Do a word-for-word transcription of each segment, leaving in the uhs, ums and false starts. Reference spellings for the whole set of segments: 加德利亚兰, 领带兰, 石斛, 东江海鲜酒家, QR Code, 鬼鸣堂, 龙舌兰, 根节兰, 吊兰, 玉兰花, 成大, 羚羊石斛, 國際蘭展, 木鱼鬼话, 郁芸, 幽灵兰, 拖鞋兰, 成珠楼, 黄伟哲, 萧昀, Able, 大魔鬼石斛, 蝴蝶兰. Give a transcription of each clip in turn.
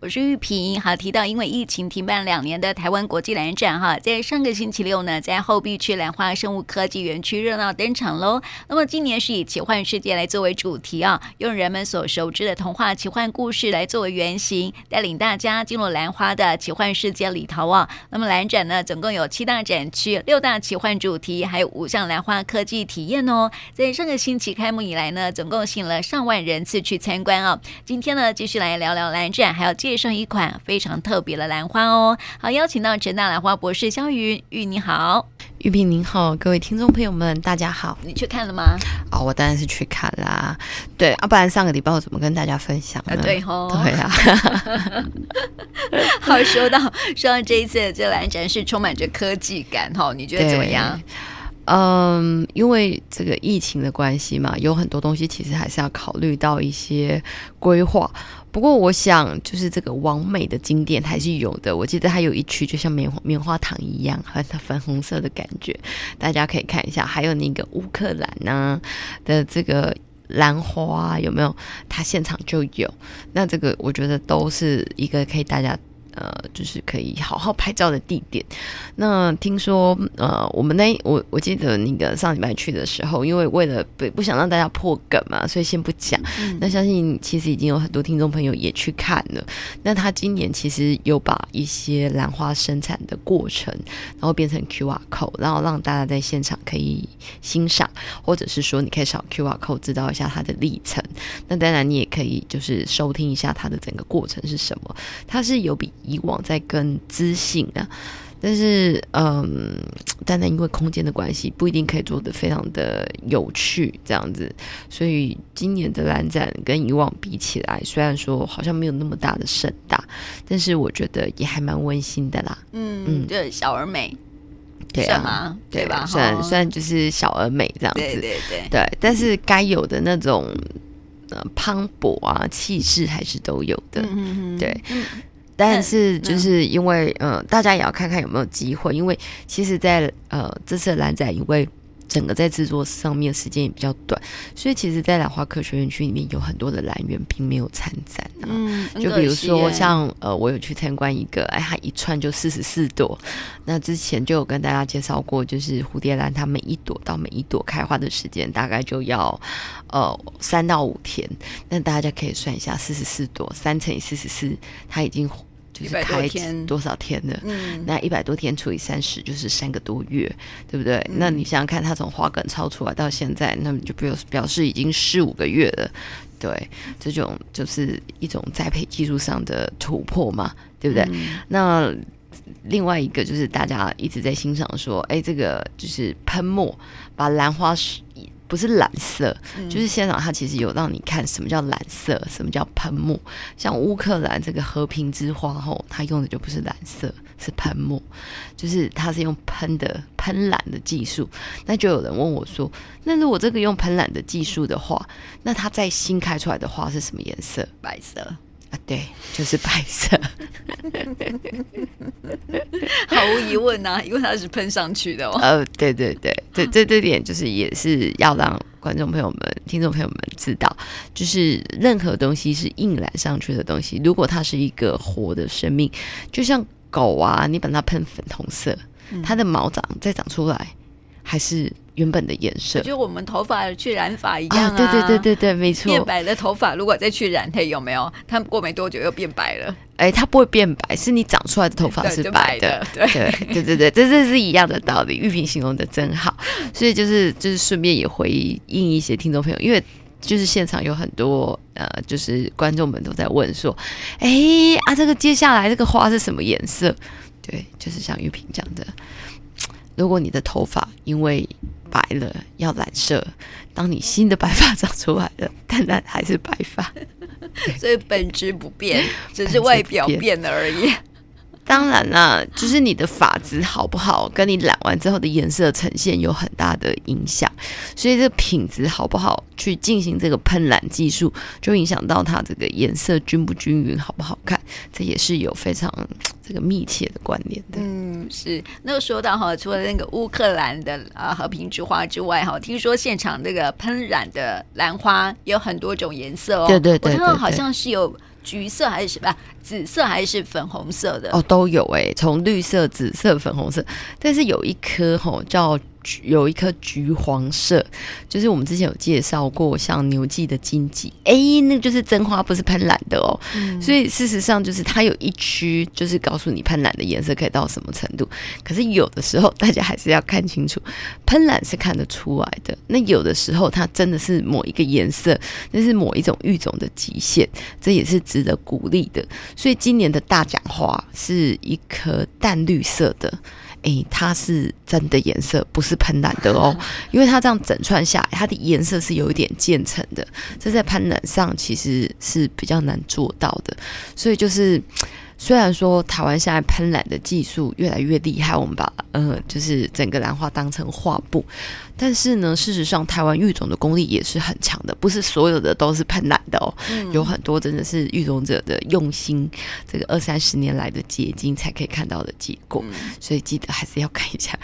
我是玉萍。好，提到因为疫情停办两年的台湾国际兰展哈，在上个星期六呢，在后壁区兰花生物科技园区热闹登场喽。那么今年是以奇幻世界来作为主题啊，用人们所熟知的童话奇幻故事来作为原型，带领大家进入兰花的奇幻世界里头啊。那么兰展呢，总共有七大展区、六大奇幻主题，还有五项兰花科技体验哦。在上个星期开幕以来呢，总共吸引了上万人次去参观啊。今天呢，继续来聊聊兰展，还有介绍一款非常特别的兰花哦。好，邀请到成大兰花博士萧昀。昀你好。玉萍您好，各位听众朋友们大家好。你去看了吗？哦，我当然是去看啦。对啊，不然上个礼拜我怎么跟大家分享呢？啊、对吼，对啊。好，说到说到这一次的这兰展是充满着科技感哈、哦，你觉得怎么样？嗯，因为这个疫情的关系嘛，有很多东西其实还是要考虑到一些规划。不过我想就是这个网美的景点还是有的，我记得它有一区就像棉 花, 棉花糖一样，很粉红色的感觉，大家可以看一下。还有那个乌克兰啊的这个兰花、啊、有没有，它现场就有。那这个我觉得都是一个可以大家呃，就是可以好好拍照的地点。那听说呃，我们那我我记得那个上礼拜去的时候，因为为了 不, 不想让大家破梗嘛，所以先不讲、嗯、那相信其实已经有很多听众朋友也去看了。那他今年其实有把一些兰花生产的过程然后变成 Q R Code， 然后让大家在现场可以欣赏，或者是说你可以扫 Q R Code 知道一下它的历程。那当然你也可以就是收听一下它的整个过程是什么。它是有比以往在更知性啊，但是嗯，当然因为空间的关系，不一定可以做得非常的有趣这样子。所以今年的兰展跟以往比起来，虽然说好像没有那么大的盛大，但是我觉得也还蛮温馨的啦。嗯嗯，就是小而美。对啊，对吧？虽然虽然就是小而美这样子，对对对对，但是该有的那种呃磅礴啊气势还是都有的。嗯嗯，对。嗯，但是就是因为、嗯呃、大家也要看看有没有机会，因为其实在呃这次兰展，因为整个在制作上面时间也比较短，所以其实在兰花科学园区里面有很多的兰园并没有参展、啊、嗯，就比如说像呃我有去参观一个，哎，它一串就四十四朵，那之前就有跟大家介绍过，就是蝴蝶兰它每一朵到每一朵开花的时间大概就要呃三到五天，那大家可以算一下，四十四朵三乘以四十四，它已经就是开多少天了？嗯，那一百多天除以三十就是三个多月，对不对？嗯、那你想想看，它从花梗超出来到现在，那你就表示已经四五个月了。对，这种就是一种栽培技术上的突破嘛，对不对？嗯、那另外一个就是大家一直在欣赏说，哎，这个就是喷墨把兰花。不是蓝色，就是现场它其实有让你看什么叫蓝色，什么叫喷墨。像乌克兰这个和平之花吼，它用的就不是蓝色，是喷墨，就是它是用喷的喷染的技术。那就有人问我说，那如果这个用喷染的技术的话，那它在新开出来的花是什么颜色？白色。啊，对，就是白色。毫无疑问啊，因为它是喷上去的哦。呃，对对对，这这这点就是也是要让观众朋友们、听众朋友们知道，就是任何东西是印染上去的东西，如果它是一个活的生命，就像狗啊，你把它喷粉红色，它的毛长再长出来还是原本的颜色，就我们头发去染发一样啊！对、啊、对对对对，没错。变白的头发，如果再去染黑，有没有？它过没多久又变白了。哎，它不会变白，是你长出来的头发是白的。对对对对，这这是一样的道理。玉萍形容的真好，所以就是就是顺便也回应一些听众朋友，因为就是现场有很多呃，就是观众们都在问说，哎啊，这个接下来这个花是什么颜色？对，就是像玉萍讲的。如果你的头发因为白了要染色，当你新的白发长出来了，当然还是白发，所以本质不变，只是外表变了而已。当然啦、啊，就是你的发质好不好，跟你染完之后的颜色呈现有很大的影响，所以这个品质好不好，去进行这个喷染技术，就影响到它这个颜色均不均匀、好不好看，这也是有非常这个密切的关联的。嗯，是。那说到哈，除了那个乌克兰的啊和平之花之外哈，听说现场这个喷染的兰花有很多种颜色哦。对对 对, 对, 对, 对，我看到好像是有。橘色还是什么紫色还是粉红色的？哦，都有哎、欸，从绿色、紫色、粉红色，但是有一颗吼叫。有一颗橘黄色，就是我们之前有介绍过，像牛记的荆棘，哎、欸，那就是真花，不是喷染的哦、嗯。所以事实上就是它有一区，就是告诉你喷染的颜色可以到什么程度。可是有的时候大家还是要看清楚，喷染是看得出来的。那有的时候它真的是某一个颜色，那是某一种育种的极限，这也是值得鼓励的。所以今年的大奖花是一颗淡绿色的。欸、它是真的颜色，不是喷染的哦，因为它这样整串下来，它的颜色是有一点渐层的，这在喷染上其实是比较难做到的。所以就是虽然说台湾现在喷染的技术越来越厉害，我们把呃就是整个兰花当成画布，但是呢事实上台湾育种的功力也是很强的，不是所有的都是喷染的哦、嗯、有很多真的是育种者的用心，这个二三十年来的结晶才可以看到的结果、嗯、所以记得还是要看一下，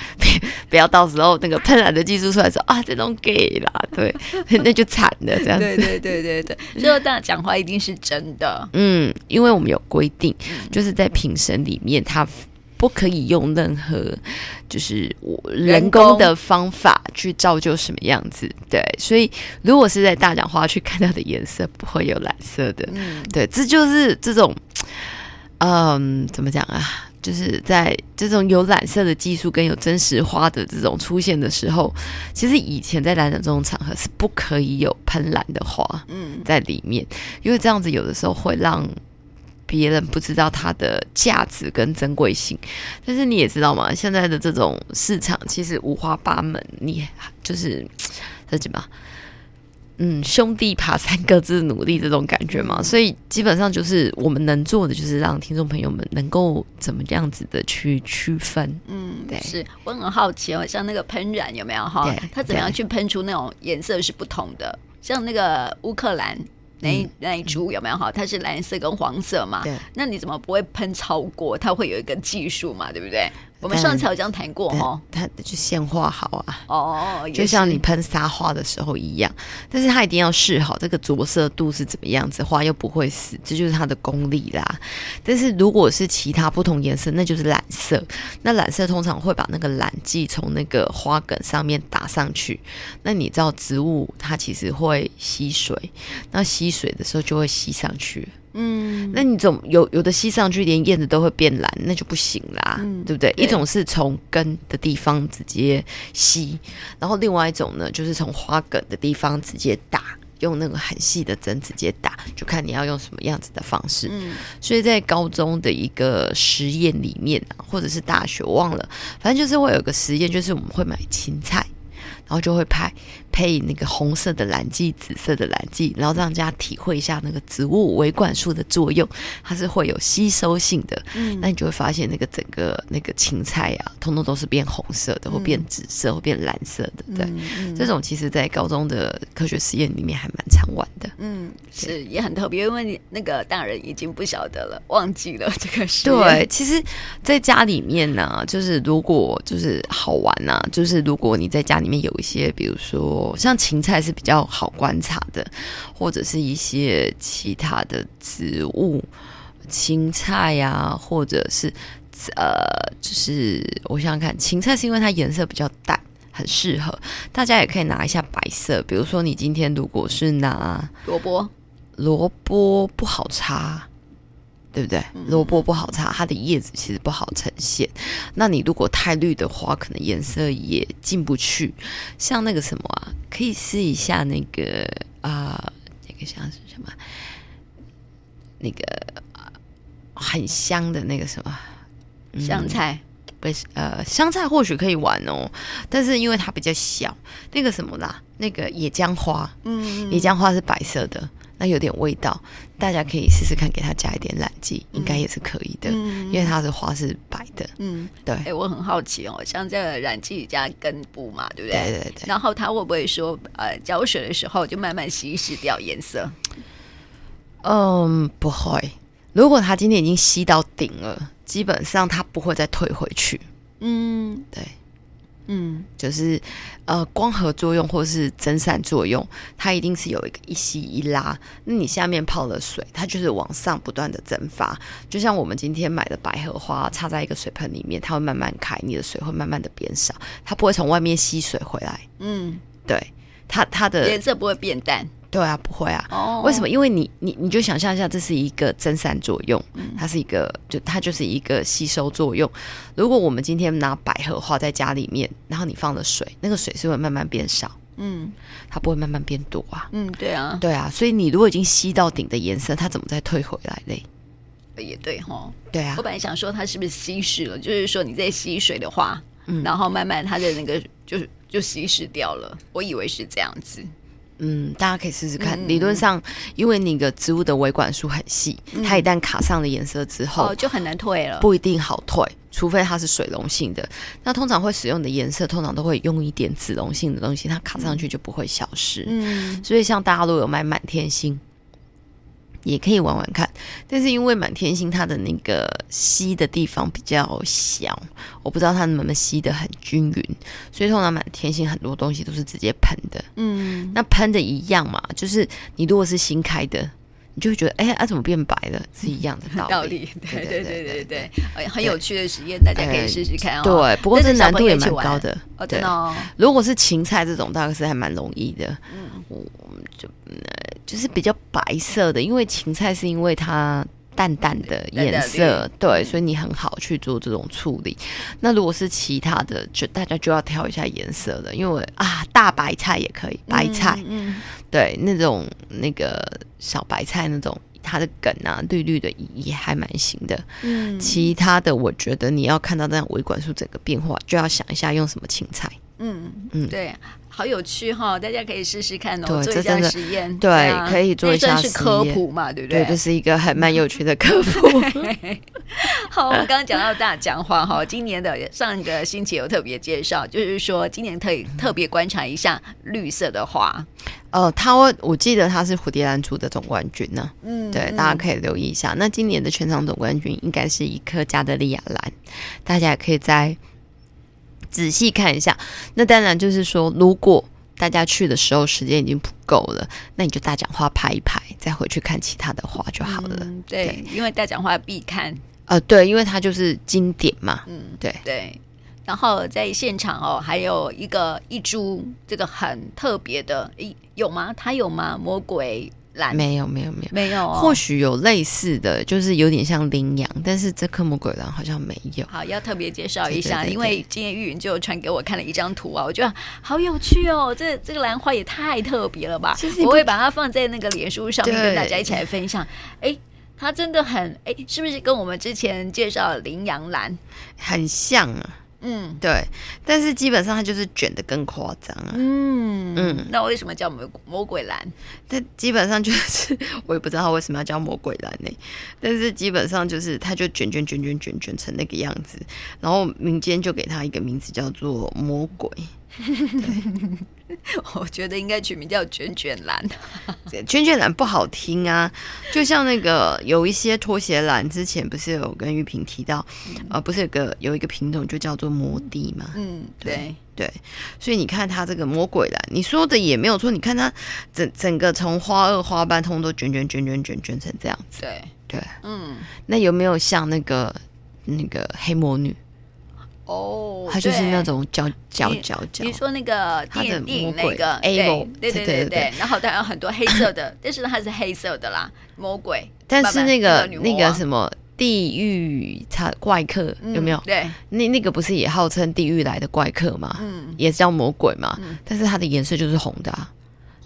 不要到时候那个喷染的技术出来说啊这种给啦，对那就惨了这样子。对对对对对，所以大家讲话一定是真的，嗯，因为我们有规定就是在评审里面，他不可以用任何就是人工的方法去造就什么样子，对，所以如果是在大奖花去看到的颜色，不会有蓝色的，嗯、对，这就是这种，嗯，怎么讲啊？就是在这种有染色的技术跟有真实花的这种出现的时候，其实以前在兰展这种场合是不可以有喷染的花，嗯，在里面，因为这样子有的时候会让别人不知道它的价值跟珍贵性。但是你也知道嘛，现在的这种市场其实五花八门，你就是这什么，嗯，兄弟爬山各自努力这种感觉嘛。所以基本上就是我们能做的，就是让听众朋友们能够怎么样子的去区分。嗯，对，是我很好奇哦，像那个喷染有没有哈？它怎么样去喷出那种颜色是不同的？像那个乌克兰。那一那一株有没有好？它是蓝色跟黄色嘛？那你怎么不会喷超过？它会有一个技术嘛，对不对？我们上次有这样谈过哦，它就现画好啊。哦，就像你喷沙花的时候一样，但是它一定要试好这个着色度是怎么样子，花又不会死，这就是它的功力啦。但是如果是其他不同颜色，那就是染色。那染色通常会把那个染剂从那个花梗上面打上去。那你知道植物它其实会吸水，那吸水的时候就会吸上去。嗯，那你总有有的吸上去连叶子都会变蓝，那就不行啦、嗯、对不 对, 对一种是从根的地方直接吸，然后另外一种呢就是从花梗的地方直接打，用那个很细的针直接打，就看你要用什么样子的方式、嗯、所以在高中的一个实验里面、啊、或者是大学忘了，反正就是会有个实验，就是我们会买芹菜，然后就会拍配那个红色的染剂、紫色的染剂，然后让大家体会一下那个植物维管束的作用，它是会有吸收性的。嗯，那你就会发现那个整个那个芹菜啊，通通都是变红色的，或变紫色，或变蓝色的。对，嗯嗯、这种其实，在高中的科学实验里面还蛮常玩的。嗯，是也很特别，因为那个大人已经不晓得了，忘记了这个实验。对，其实在家里面呢、啊，就是如果就是好玩啊，就是如果你在家里面有一些，比如说。像芹菜是比较好观察的，或者是一些其他的植物，芹菜啊，或者是呃，就是我想想看，芹菜是因为它颜色比较淡，很适合大家，也可以拿一下白色，比如说你今天如果是拿萝卜，萝卜不好插。对不对？萝卜不好插，它的叶子其实不好呈现。那你如果太绿的话，可能颜色也进不去。像那个什么啊，可以试一下那个啊、呃，那个像是什么，那个、呃、很香的那个什么、嗯、香菜。呃，香菜或许可以玩哦，但是因为它比较小，那个什么啦，那个野姜花，嗯，野姜花是白色的，那有点味道，大家可以试试看，给它加一点染剂，应该也是可以的，嗯、因为它的花是白的，嗯，对。哎、欸，我很好奇哦，像这个染剂加根部嘛，对不对？对对对。然后它会不会说，呃，浇水的时候就慢慢稀释掉颜色？嗯，不会。如果它今天已经吸到顶了，基本上它不会再退回去。嗯，对，嗯，就是呃光合作用或是蒸散作用，它一定是有一个一吸一拉，那你下面泡了水，它就是往上不断的蒸发，就像我们今天买的百合花插在一个水盆里面，它会慢慢开，你的水会慢慢的变少，它不会从外面吸水回来。嗯，对，它它的颜色不会变淡。对啊，不会啊。Oh. 为什么？因为你你你就想象一下，这是一个蒸散作用，它是一个就它就是一个吸收作用。如果我们今天拿百合花在家里面，然后你放了水，那个水是会慢慢变少，嗯，它不会慢慢变多啊。嗯，对啊，对啊。所以你如果已经吸到顶的颜色，它怎么再退回来嘞？也对齁。对啊。我本来想说它是不是稀释了，就是说你在吸水的话，嗯，然后慢慢它的那个就就稀释掉了。我以为是这样子。嗯，大家可以试试看。嗯、理论上，因为你的植物的维管束很细、嗯，它一旦卡上了颜色之后、哦，就很难退了，不一定好退，除非它是水溶性的。那通常会使用的颜色，通常都会用一点脂溶性的东西，它卡上去就不会消失。嗯，所以像大家如果有买满天星，也可以玩玩看。但是因为满天星它的那个吸的地方比较小，我不知道它能不能吸得很均匀，所以通常满天星很多东西都是直接喷的。嗯，那喷的一样嘛，就是你如果是新开的，你就会觉得哎、欸、啊怎么变白了，是一样的道理。嗯、道理，对对对对对对，很有趣的实验，大家可以试试看哦。对，不过这难度也蛮高的。哦，真的哦。如果是芹菜这种，大概是还蛮容易的。嗯，我就。就是比较白色的，因为芹菜是因为它淡淡的颜色，对，所以你很好去做这种处理。那如果是其他的，就大家就要挑一下颜色了，因为啊，大白菜也可以，白菜，嗯嗯、对，那种那个小白菜那种，它的梗啊，绿绿的也还蛮行的。嗯，其他的我觉得你要看到那维管束整个变化，就要想一下用什么芹菜。嗯嗯，对。好有趣哈、哦！大家可以试试看哦，做一下实验。对、啊，可以做一下实验。这算是科普嘛，对不对？对，这、就是一个还蛮有趣的科普。好，我们刚刚讲到大讲话哈，今年的上个星期有特别介绍，就是说今年特特别观察一下绿色的花。呃，他我记得他是蝴蝶兰组的总冠军呢、啊。嗯，对，大家可以留意一下。那今年的全场总冠军应该是一颗加德利亚兰，大家也可以在。仔细看一下，那当然就是说，如果大家去的时候时间已经不够了，那你就大奖花拍一拍，再回去看其他的花就好了。嗯、对, 对，因为大奖花必看。呃，对，因为它就是经典嘛。嗯，对对。然后在现场哦，还有一个一株这个很特别的，有吗？它有吗？魔鬼。没有没有没有没有、哦，或许有类似的，就是有点像羚羊，但是这颗魔鬼兰好像没有。好，要特别介绍一下，对对对对，因为今天玉云就传给我看了一张图啊，我觉得好有趣哦，这这个兰花也太特别了吧！我会把它放在那个脸书上面跟大家一起来分享。哎，它真的很哎，是不是跟我们之前介绍的羚羊兰很像啊？嗯，对，但是基本上它就是卷得更夸张啊。嗯嗯，那为什么叫魔鬼兰？它基本上就是我也不知道为什么要叫魔鬼兰呢、欸，但是基本上就是它就卷卷卷卷卷卷成那个样子，然后民间就给它一个名字叫做魔鬼。我觉得应该取名叫卷卷兰。卷卷兰不好听啊，就像那个有一些拖鞋兰，之前不是有跟玉萍提到、嗯呃、不是有个有一个品种就叫做摩的嘛。嗯，对对，所以你看它这个魔鬼兰，你说的也没有错，你看它 整, 整个从花萼花瓣通都卷卷卷卷卷卷成这样子。对对，嗯，那有没有像那个那个黑魔女？哦，它就是那种角角角角。你说那个电影那个 Able， 对对对 对, 对, 对, 对，然后当然有很多黑色的，但是它是黑色的啦，魔鬼。但是那个那个什么地狱怪客、嗯、有没有？对，那那个不是也号称地狱来的怪客吗？嗯，也叫魔鬼嘛、嗯，但是它的颜色就是红的啊。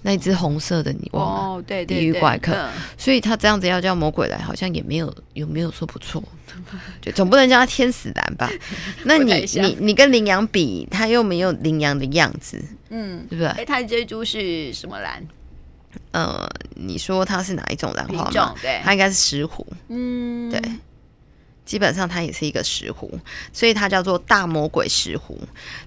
那一只红色的你忘了？哦，对对对，地狱怪客、嗯，所以他这样子要叫魔鬼来，好像也没有有没有说不错，就总不能叫他天使兰吧？那你你你跟羚羊比，他又没有羚羊的样子，嗯，对不对？哎、欸，他这株是什么兰？呃，你说它是哪一种兰花吗？对，它应该是石斛，嗯，对。基本上它也是一个石斛，所以它叫做大魔鬼石斛，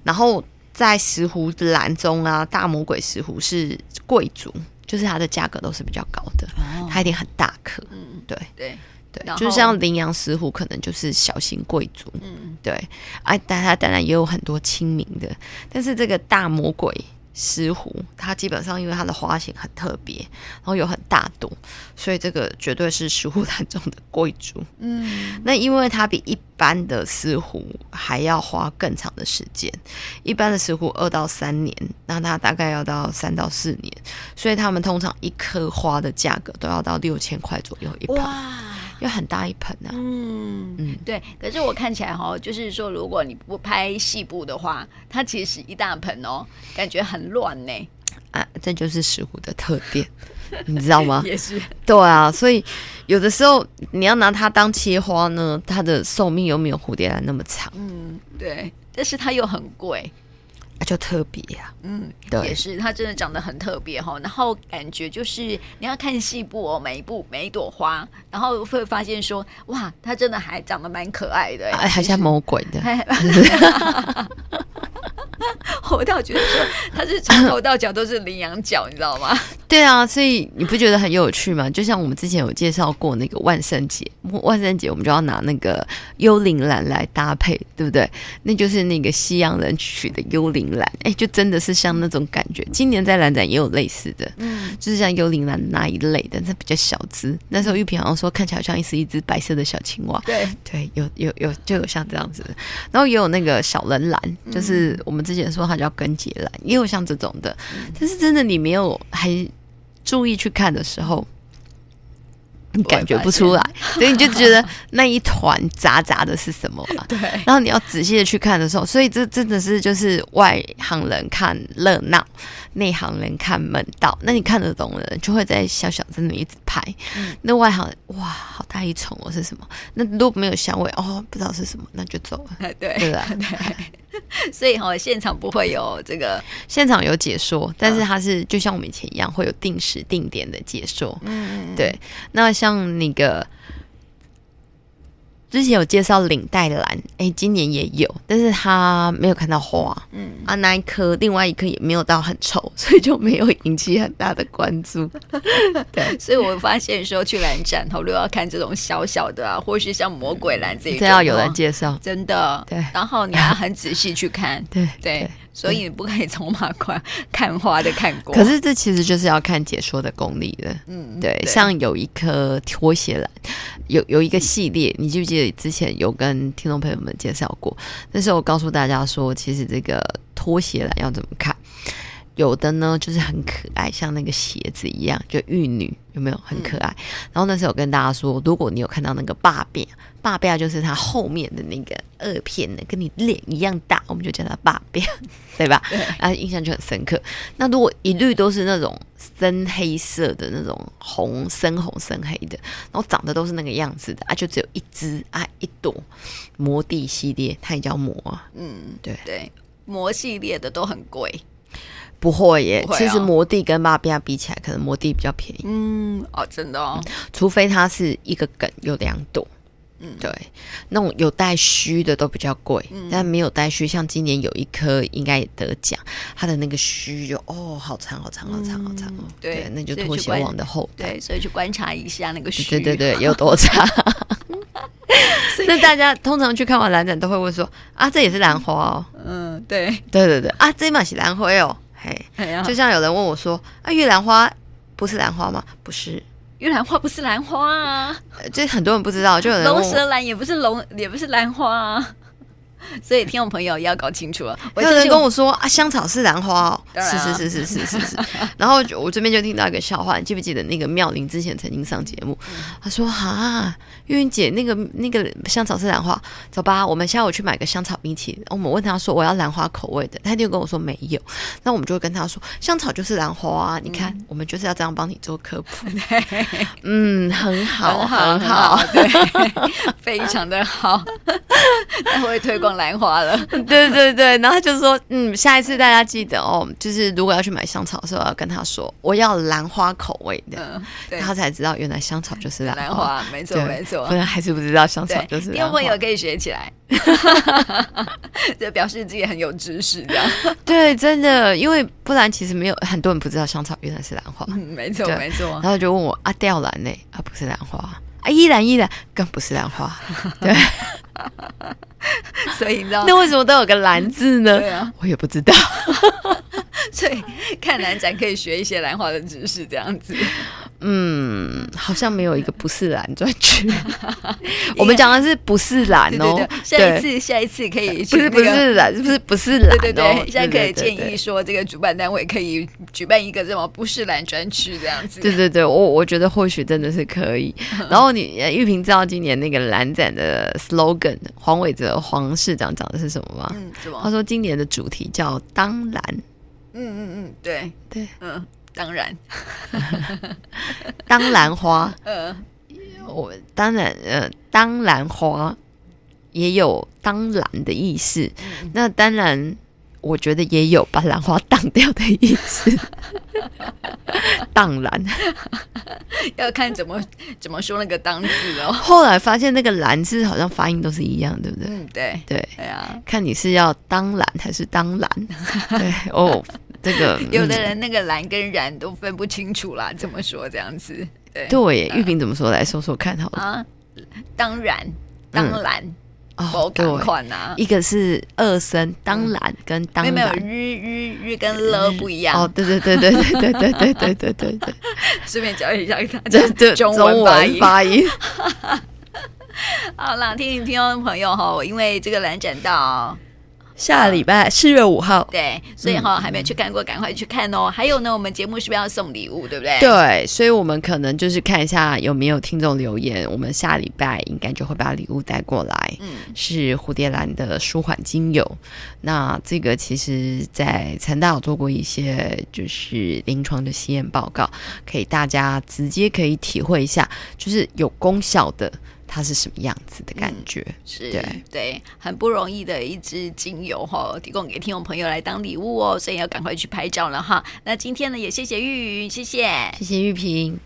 然后。在石斛兰中啊，大魔鬼石斛是贵族，就是它的价格都是比较高的，哦、它一定很大颗、嗯，对对对，就像羚羊石斛可能就是小型贵族，嗯，对啊，但它当然也有很多亲民的，但是这个大魔鬼石斛，它基本上因为它的花型很特别，然后有很大朵，所以这个绝对是石斛坛中的贵族。嗯，那因为它比一般的石斛还要花更长的时间，一般的石斛二到三年，那它大概要到三到四年，所以他们通常一颗花的价格都要到六千块左右一盆。因为很大一盆啊，嗯嗯，对。可是我看起来哦，就是说，如果你不拍细部的话，它其实一大盆哦，感觉很乱呢。啊，这就是石斛的特点，你知道吗？也是。对啊，所以有的时候你要拿它当切花呢，它的寿命又没有蝴蝶兰那么长。嗯，对。但是它又很贵。就特别啊，嗯，对，也是，它真的长得很特别哈。然后感觉就是你要看细部哦，每一部每一朵花，然后会发现说，哇，它真的还长得蛮可爱的，哎，还像魔鬼的。我倒觉得说它是从头到脚都是羚羊角，你知道吗？对啊，所以你不觉得很有趣吗？就像我们之前有介绍过那个万圣节，万圣节我们就要拿那个幽灵兰来搭配，对不对？那就是那个西洋人取的幽灵兰，哎，就真的是像那种感觉。今年在兰展也有类似的，嗯，就是像幽灵兰那一类的，但是比较小只。那时候玉萍好像说看起来像一只一只白色的小青蛙，对对，有有有就有像这样子的，然后也有那个小人兰，就是我们之前说它叫根节兰，也有像这种的，但是真的你没有还注意去看的时候，你感觉不出来，所以你就觉得那一团杂杂的是什么啊？对。然后你要仔细的去看的时候，所以这真的是就是外行人看热闹，内行人看门道。那你看得懂的人就会在小小在那里一直拍，嗯、那外行人哇，好大一丛哦，是什么？那如果没有香味哦，不知道是什么，那就走了。哎，对，对吧？对。所以哈、哦，现场不会有这个，现场有解说，但是它是就像我们以前一样，会有定时定点的解说。嗯，对。那像那个之前有介绍领带兰，哎，今年也有，但是他没有看到花，嗯啊，那一颗另外一颗也没有到很臭，所以就没有引起很大的关注。对，所以我发现说去兰展头如果要看这种小小的啊，或是像魔鬼兰这一种，这要有人介绍，真的。对，然后你要很仔细去看，对对。对，所以你不可以走马观看花的看过。可是这其实就是要看解说的功力了。嗯，对，对，像有一颗拖鞋兰，有有一个系列，你记不记得之前有跟听众朋友们介绍过？那时候我告诉大家说，其实这个拖鞋兰要怎么看？有的呢就是很可爱，像那个鞋子一样，就玉女有没有很可爱、嗯、然后那时候我跟大家说，如果你有看到那个霸变霸变就是它后面的那个二片的跟你脸一样大，我们就叫它霸变，对吧？对啊，印象就很深刻。那如果一律都是那种深黑色的，那种红深红深黑的，然后长得都是那个样子的啊，就只有一只啊一朵魔地系列，它也叫魔啊，嗯，对对，魔系列的都很贵。不会耶，不会、哦、其实魔地跟芭比亚比起来，可能魔地比较便宜。嗯，哦，真的哦，除非它是一个梗有两朵。嗯，对，那种有带须的都比较贵，嗯、但没有带须，像今年有一颗应该也得奖，它的那个须就哦，好长好长好长好长哦、嗯，对，那就拖鞋网的后代，对，所以去观察一下那个须，对对对，有多长。那大家通常去看完兰展都会问说啊，这也是兰花哦，嗯，对，对对对，啊，这嘛是兰花哦，嘿，就像有人问我说啊，玉兰花不是兰花吗？不是。玉兰花不是兰花啊，这很多人不知道，就有人龙舌兰也不是龙，也不是兰花啊，所以听众朋友也要搞清楚了。有人跟我说啊，香草是兰花哦，啊、是是是是是是是。然后我这边就听到一个笑话，你记不记得那个妙龄之前曾经上节目，嗯、他说啊，玉云姐那个那个香草是兰花，走吧，我们下午去买个香草冰淇淋。我们问他说我要兰花口味的，他就跟我说没有，那我们就会跟他说香草就是兰花啊，你看、嗯、我们就是要这样帮你做科普。嗯，很好，很好，很好，对，非常的好，他会推广兰花了。对对对，然后他就说，嗯，下一次大家记得哦，就是如果要去买香草的时候，要跟他说我要兰花口味的，嗯、他才知道原来香草就是兰花。兰花，没错没错，不然还是不知道香草就是兰花。听众朋友可以学起来，就表示自己很有知识这样。对，真的，因为不然其实没有很多人不知道香草原来是兰花。嗯，没错没错。然后就问我啊，吊兰呢？啊，不是兰花。啊，依然依然更不是兰花。对。所以你知道那为什么都有个兰字呢？对啊，我也不知道。所以看兰展可以学一些兰花的知识这样子。嗯，好像没有一个不是兰专区。我们讲的是不是兰哦。对对对，下一次下一次可以去、那個、不是不是兰，不是不是兰、哦。对对对，现在可以建议说这个主办单位可以举办一个这种不是兰专区这样子。对对对，我我觉得或许真的是可以。然后你玉萍知道今年那个兰展的 slogan， 黄伟哲黄市长讲的是什么吗？嗯，什么？他说今年的主题叫当然。嗯嗯嗯，对对，嗯。当然当兰花、呃、我当然、呃、当兰花也有当然的意思、嗯、那当然我觉得也有把兰花挡掉的意思当然要看怎么怎么说那个当字哦。后来发现那个兰字好像发音都是一样，对不对？嗯，对对对啊，看你是要当然还是当然对哦这个嗯、有的人那个兰跟然都分不清楚啦，怎么说这样子？对，对玉萍怎么说？来说说看好了。啊，当然，当然，嗯、哦，对，一个是二声当然跟当然，没有日日日跟了不一样。哦，对对对对对对对对对对对对。顺便教一下大家中文发音。好啦，听听众朋友哈，我因为这个兰展到。下礼拜四月五号，对，所以哈、哦嗯、还没有去看过，赶快去看哦。还有呢，我们节目是不是要送礼物，对不对？对，所以我们可能就是看一下有没有听众留言，我们下礼拜应该就会把礼物带过来。嗯，是蝴蝶兰的舒缓精油。那这个其实在成大有做过一些就是临床的实验报告，可以大家直接可以体会一下，就是有功效的。它是什么样子的感觉、嗯、是 对, 对很不容易的一支精油、哦、提供给听众朋友来当礼物哦，所以要赶快去拍照了哈。那今天呢也谢谢玉云，谢谢谢谢玉萍。